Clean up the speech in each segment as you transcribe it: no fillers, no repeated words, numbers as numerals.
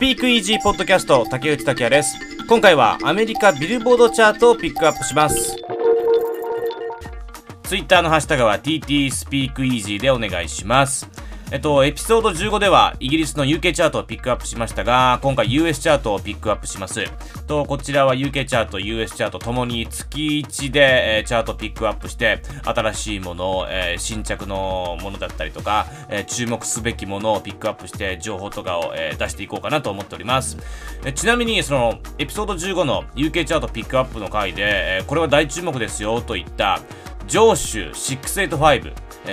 ピークイージーポッドキャスト竹内拓也です。今回はアメリカビルボードチャートをピックアップします。Twitter のハッシュタグは TTSpeakEasy でお願いします。エピソード15ではイギリスの UK チャートをピックアップしましたが、今回 US チャートをピックアップします。こちらは UK チャート、US チャートともに月1で、チャートピックアップして新しいもの、新着のものだったりとか、注目すべきものをピックアップして情報とかを、出していこうかなと思っております。ちなみにそのエピソード15の UK チャートピックアップの回で、これは大注目ですよといった上州685、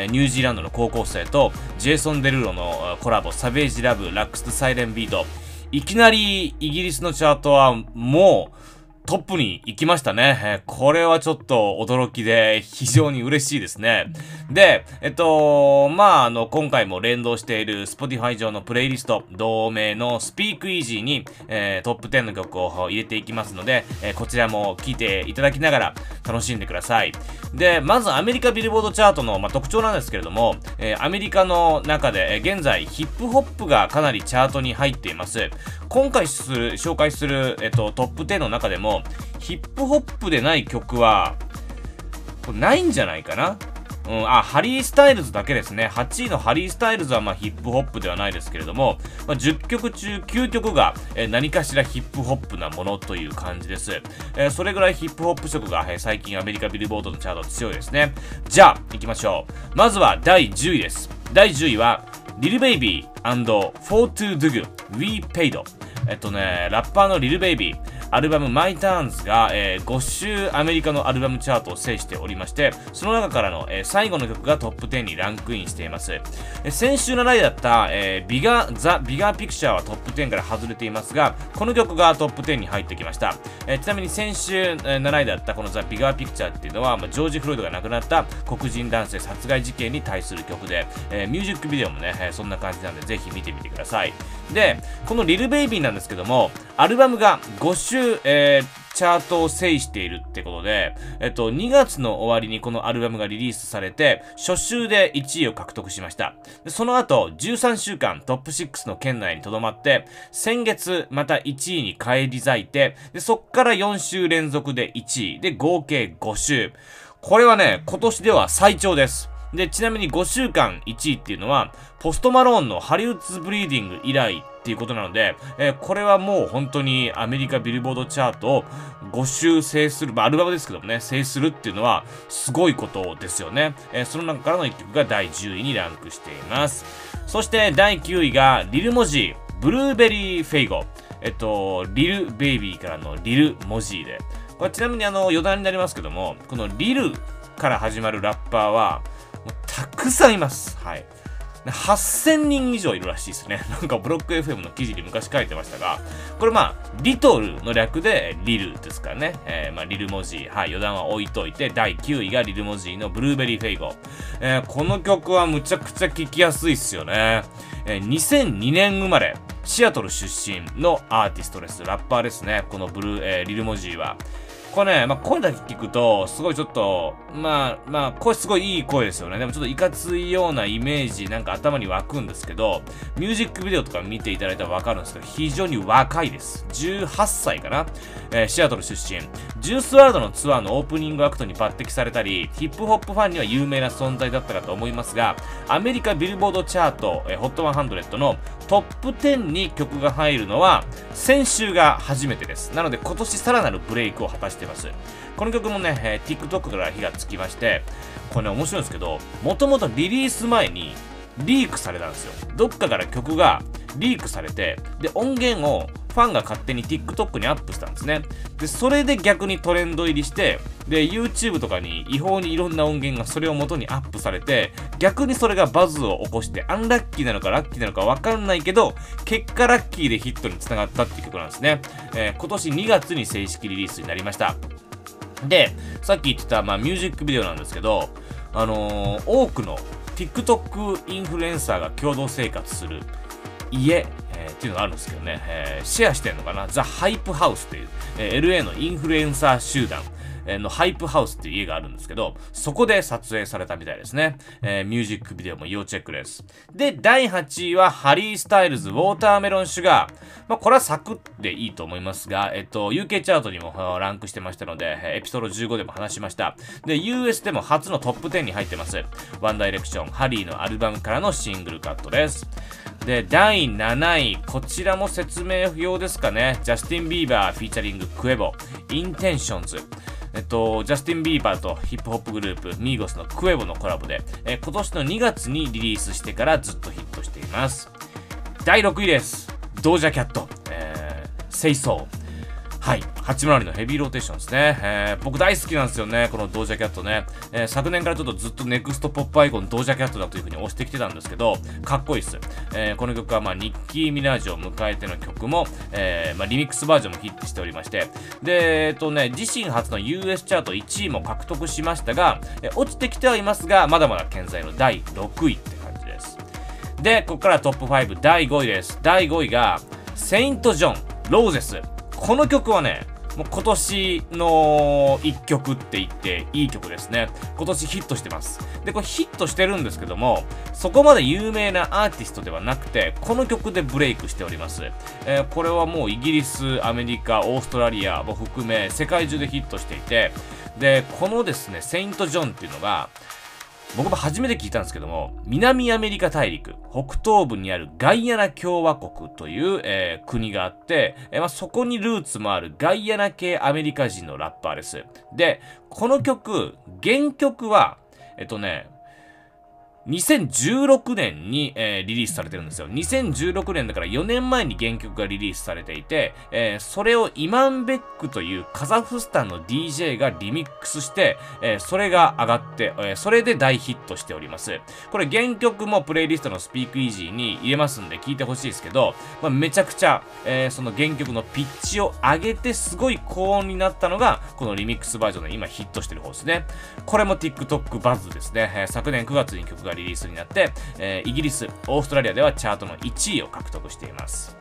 ニュージーランドの高校生とジェイソン・デルーロのコラボサベージ・ラブ・ラックス・サイレン・ビート、いきなりイギリスのチャートはもうトップに行きましたね。これはちょっと驚きで非常に嬉しいですね。で、今回も連動している Spotify 上のプレイリスト同名の Speak Easy に、トップ10の曲を入れていきますので、こちらも聴いていただきながら楽しんでください。で、まずアメリカビルボードチャートの、特徴なんですけれども、アメリカの中で、現在ヒップホップがかなりチャートに入っています。今回紹介する、トップ10の中でもヒップホップでない曲はないんじゃないかな。ハリー・スタイルズだけですね。8位のハリー・スタイルズはヒップホップではないですけれども、10曲中9曲が、何かしらヒップホップなものという感じです。それぐらいヒップホップ色が、最近アメリカビルボードのチャート強いですね。じゃあ、行きましょう。まずは第10位です。第10位は、リル・ベイビー4 to Dugu We Paid。ラッパーのリル・ベイビー。アルバム My Turns が、5週アメリカのアルバムチャートを制しておりまして、その中からの、最後の曲がトップ10にランクインしています。先週のライだった、Bigger Picture はトップ10から外れていますが、この曲がトップ10に入ってきました。ちなみに先週のライだったこの The Bigger Picture っていうのは、ジョージ・フロイドが亡くなった黒人男性殺害事件に対する曲で、ミュージックビデオもね、そんな感じなんでぜひ見てみてください。で、この Lil Baby なんですけども、アルバムが5週チャートを制しているってことで、2月の終わりにこのアルバムがリリースされて、初週で1位を獲得しました。で、その後、13週間トップ6の圏内に留まって、先月また1位に返り咲いて、で、そっから4週連続で1位。で、合計5週。これはね、今年では最長です。で、ちなみに5週間1位っていうのは、ポストマローンのハリウッズ・ブリーディング以来っていうことなので、これはもう本当にアメリカビルボードチャートを5週制する、アルバムですけどもね、制するっていうのはすごいことですよね。その中からの1曲が第10位にランクしています。そして第9位が、リル・モジー、ブルーベリー・フェイゴ。リル・ベイビーからのリル・モジーで。これちなみに余談になりますけども、このリルから始まるラッパーは、たくさんいます。はい。8000人以上いるらしいですね。なんかブロック FM の記事に昔書いてましたが、これリトルの略でリルですからね。リル・モジー。はい、余談は置いといて、第9位がリル・モジーのブルーベリー・フェイゴ。この曲はむちゃくちゃ聴きやすいっすよね。2002年生まれ、シアトル出身のアーティストです。ラッパーですね。このリル・モジーは。これね、声だけ聞くと、すごいちょっと、声すごいいい声ですよね。でもちょっといかついようなイメージ、なんか頭に湧くんですけど、ミュージックビデオとか見ていただいたらわかるんですけど、非常に若いです。18歳かな、シアトル出身。ジュースワールドのツアーのオープニングアクトに抜擢されたり、ヒップホップファンには有名な存在だったかと思いますが、アメリカビルボードチャート、HOT 100のトップ10に曲が入るのは、先週が初めてです。なので今年さらなるブレイクを果たしてこの曲もね、TikTok から火がつきまして、これね、面白いんですけど、もともとリリース前にリークされたんですよ。どっかから曲がリークされて、で、音源をファンが勝手に TikTok にアップしたんですね。で、それで逆にトレンド入りして、で、YouTube とかに違法にいろんな音源がそれを元にアップされて、逆にそれがバズを起こして、アンラッキーなのかラッキーなのかわかんないけど、結果ラッキーでヒットにつながったっていう曲なんですね。今年2月に正式リリースになりました。で、さっき言ってた、ミュージックビデオなんですけど、多くの TikTok インフルエンサーが共同生活する家、っていうのがあるんですけどね、シェアしてんのかな、ザ・ハイプハウスという、LA のインフルエンサー集団、のハイプハウスっていう家があるんですけど、そこで撮影されたみたいですね。ミュージックビデオも要チェックです。で、第8位はハリー・スタイルズ、ウォーターメロン・シュガー。まあ、これはサクッでいいと思いますが、UK チャートにもランクしてましたので、エピソード15でも話しました。で、US でも初のトップ10に入ってます。ワンダイレクション、ハリーのアルバムからのシングルカットです。で、第7位。こちらも説明不要ですかね。ジャスティン・ビーバー、フィーチャリング、クエボ、インテンションズ。ジャスティン・ビーバーとヒップホップグループ、ミーゴスのクエボのコラボで、今年の2月にリリースしてからずっとヒットしています。第6位です。ドージャキャット、セイソー。はい。802のヘビーローテーションですね。僕大好きなんですよね。このドージャキャットね。昨年からちょっとずっとネクストポップアイコンドージャキャットだという風に推してきてたんですけど、かっこいいっす。この曲はまあニッキー・ミナージュを迎えての曲も、まあリミックスバージョンもヒットしておりまして、で、自身初の US チャート1位も獲得しましたが、落ちてきてはいますが、まだまだ健在の第6位って感じです。で、ここからトップ5、第5位です。第5位が、セイント・ジョン、ローゼス。この曲はね、もう今年の一曲って言っていい曲ですね。今年ヒットしてます。で、これヒットしてるんですけども、そこまで有名なアーティストではなくて、この曲でブレイクしております。これはもうイギリス、アメリカ、オーストラリアも含め、世界中でヒットしていて、で、このですね、セイント・ジョンっていうのが、僕も初めて聞いたんですけども、南アメリカ大陸、北東部にあるガイアナ共和国という、国があって、そこにルーツもあるガイアナ系アメリカ人のラッパーです。で、この曲、原曲は、2016年に、リリースされてるんですよ。2016年だから4年前に原曲がリリースされていて、それをイマンベックというカザフスタンの DJ がリミックスして、それが上がって、それで大ヒットしております。これ原曲もプレイリストのスピークイージーに入れますんで聞いてほしいですけど、まあ、めちゃくちゃ、その原曲のピッチを上げてすごい高音になったのが、このリミックスバージョンの今ヒットしてる方ですね。これも TikTok バズですね。昨年9月に曲がリリースになって、イギリス、オーストラリアではチャートの1位を獲得しています。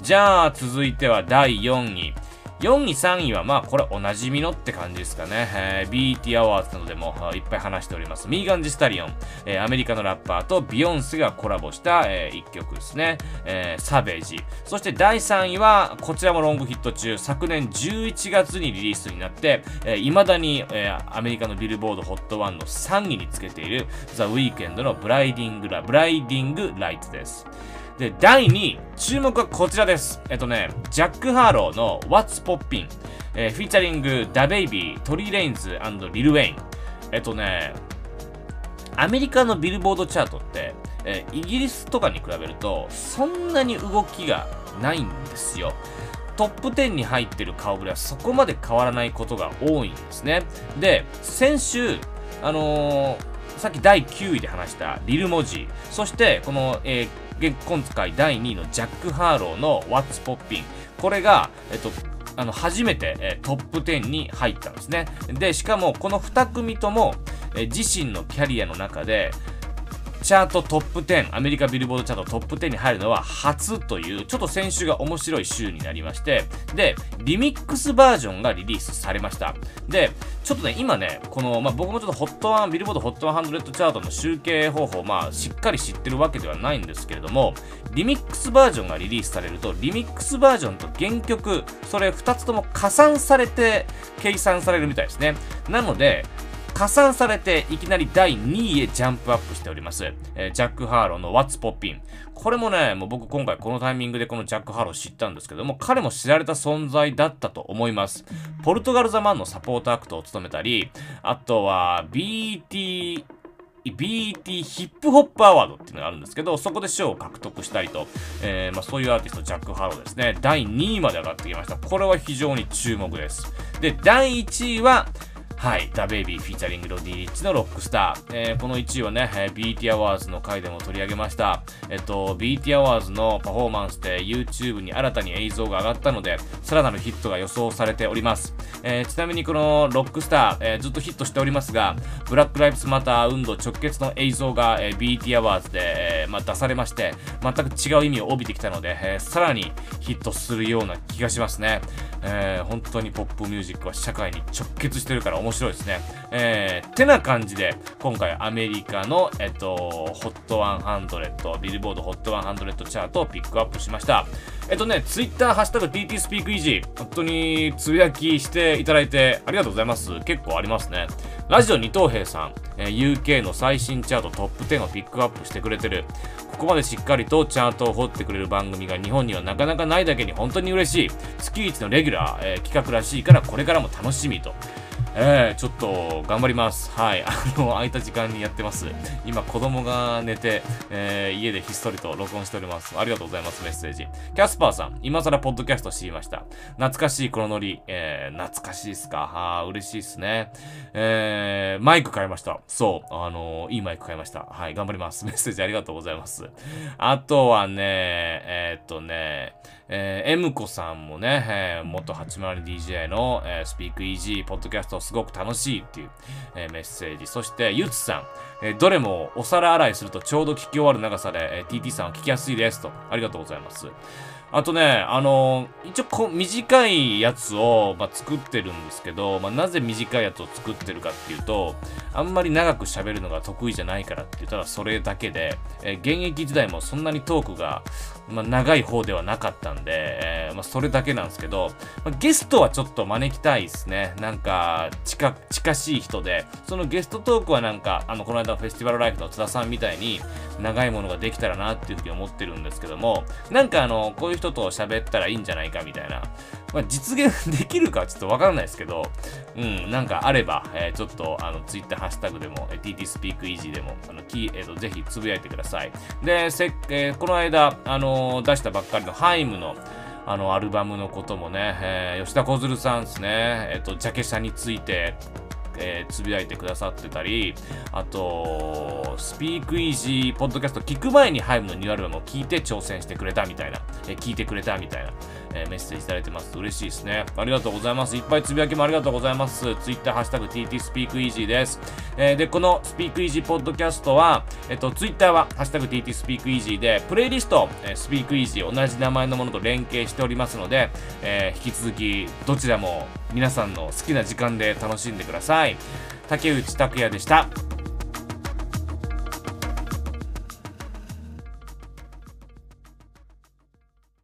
じゃあ、続いては第4位。4位、3位はまあ、これおなじみのって感じですかね。BET アワーズなどでもいっぱい話しております。ミーガン・ジ・スタリオン、アメリカのラッパーとビヨンセがコラボした、1曲ですね。サベージ。そして第3位は、こちらもロングヒット中、昨年11月にリリースになって、未だに、アメリカのビルボード HOT 1の3位につけている、ザ・ウィークエンドのブライディング・ライツです。で、第2位、注目はこちらです。ジャック・ハーローの What's Poppin、フィーチャリング、ダ・ベイビー、トリー・レインズ&リル・ウェイン。アメリカのビルボードチャートって、イギリスとかに比べると、そんなに動きがないんですよ。トップ10に入ってる顔ぶれはそこまで変わらないことが多いんですね。で、先週、さっき第9位で話したリル・モジー、そして、この、今回第2位のジャック・ハーローの What's Poppin'。これが、初めて、トップ10に入ったんですね。で、しかもこの2組とも、自身のキャリアの中で、チャートトップ10、アメリカビルボードチャートトップ10に入るのは初という、ちょっと先週が面白い週になりまして、で、リミックスバージョンがリリースされました。で、ちょっとね、今ね、この、僕もちょっとビルボード HOT 100チャートの集計方法、しっかり知ってるわけではないんですけれども、リミックスバージョンがリリースされると、リミックスバージョンと原曲、それ2つとも加算されて、計算されるみたいですね。なので、加算されて、いきなり第2位へジャンプアップしております。ジャック・ハーローの What's Poppin'。これもね、もう僕今回このタイミングでこのジャック・ハーロー知ったんですけども、彼も知られた存在だったと思います。ポルトガル・ザ・マンのサポートアクトを務めたり、あとは BET ヒップホップアワードっていうのがあるんですけど、そこで賞を獲得したりと、そういうアーティスト、ジャック・ハローですね。第2位まで上がってきました。これは非常に注目です。で、第1位は、はい、ザ・ベイビーフィーチャリングロディ・リッチのロックスター。この1位はね、BT アワーズの回でも取り上げました。BT アワーズのパフォーマンスで YouTube に新たに映像が上がったので、さらなるヒットが予想されております。ちなみにこのロックスター、ずっとヒットしておりますが、ブラック・ライブズ・マター運動直結の映像が、BT アワーズで、出されまして、全く違う意味を帯びてきたので、さらにヒットするような気がしますね。本当にポップミュージックは社会に直結してるから面白いですね。てな感じで、今回アメリカの、HOT 100、ビルボード HOT 100チャートをピックアップしました。Twitter、ハッシュタグ TTSpeakEasy、本当につぶやきしていただいてありがとうございます。結構ありますね。ラジオ二等兵さん、UK の最新チャートトップ10をピックアップしてくれてる。ここまでしっかりとチャートを掘ってくれる番組が日本にはなかなかないだけに本当に嬉しい。月一のレギュラー、企画らしいからこれからも楽しみと。ちょっと頑張ります。はい。空いた時間にやってます。今、子供が寝て、家でひっそりと録音しております。ありがとうございます、メッセージ。キャスパーさん、今更ポッドキャスト知りました。懐かしいこのノリ。懐かしいっすか。はぁ、嬉しいっすね。マイク買いました。そう。いいマイク買いました。はい、頑張ります。メッセージありがとうございます。あとはね、エムコさんもね、元 802DJ の、スピークイージーポッドキャストすごく楽しいっていう、メッセージ。そしてゆつさん、どれもお皿洗いするとちょうど聞き終わる長さで、TT さんは聞きやすいですと。ありがとうございます。あとね、一応短いやつを、作ってるんですけど、なぜ短いやつを作ってるかっていうと、あんまり長く喋るのが得意じゃないからって言ったらそれだけで、現役時代もそんなにトークが、長い方ではなかったんで、それだけなんですけど、ゲストはちょっと招きたいですね。なんか、近しい人で、そのゲストトークはなんか、この間のフェスティバルライフの津田さんみたいに、長いものができたらなっていうふうに思ってるんですけども、なんかこういう人と喋ったらいいんじゃないかみたいな、実現できるかはちょっとわからないですけど、なんかあれば、ちょっとツイッターハッシュタグでも、TTSpeakEasy でも、ぜひつぶやいてください。で、この間、出したばっかりのハイムの、アルバムのこともね、吉田こずるさんですね、ジャケ写について、つぶやいてくださってたり、あと、スピークイージーポッドキャスト聞く前にハイムのニューアルバムを聞いて挑戦してくれたみたいな、聞いてくれたみたいな、メッセージいただいてます。嬉しいですね。ありがとうございます。いっぱいつぶやきもありがとうございます。Twitter、ハッシュタグ TTSpeakEasy です。で、このスピークイージーポッドキャストは、Twitter はハッシュタグ TTSpeakEasy で、プレイリスト、スピークイージー同じ名前のものと連携しておりますので、引き続きどちらも皆さんの好きな時間で楽しんでください。竹内拓也でした。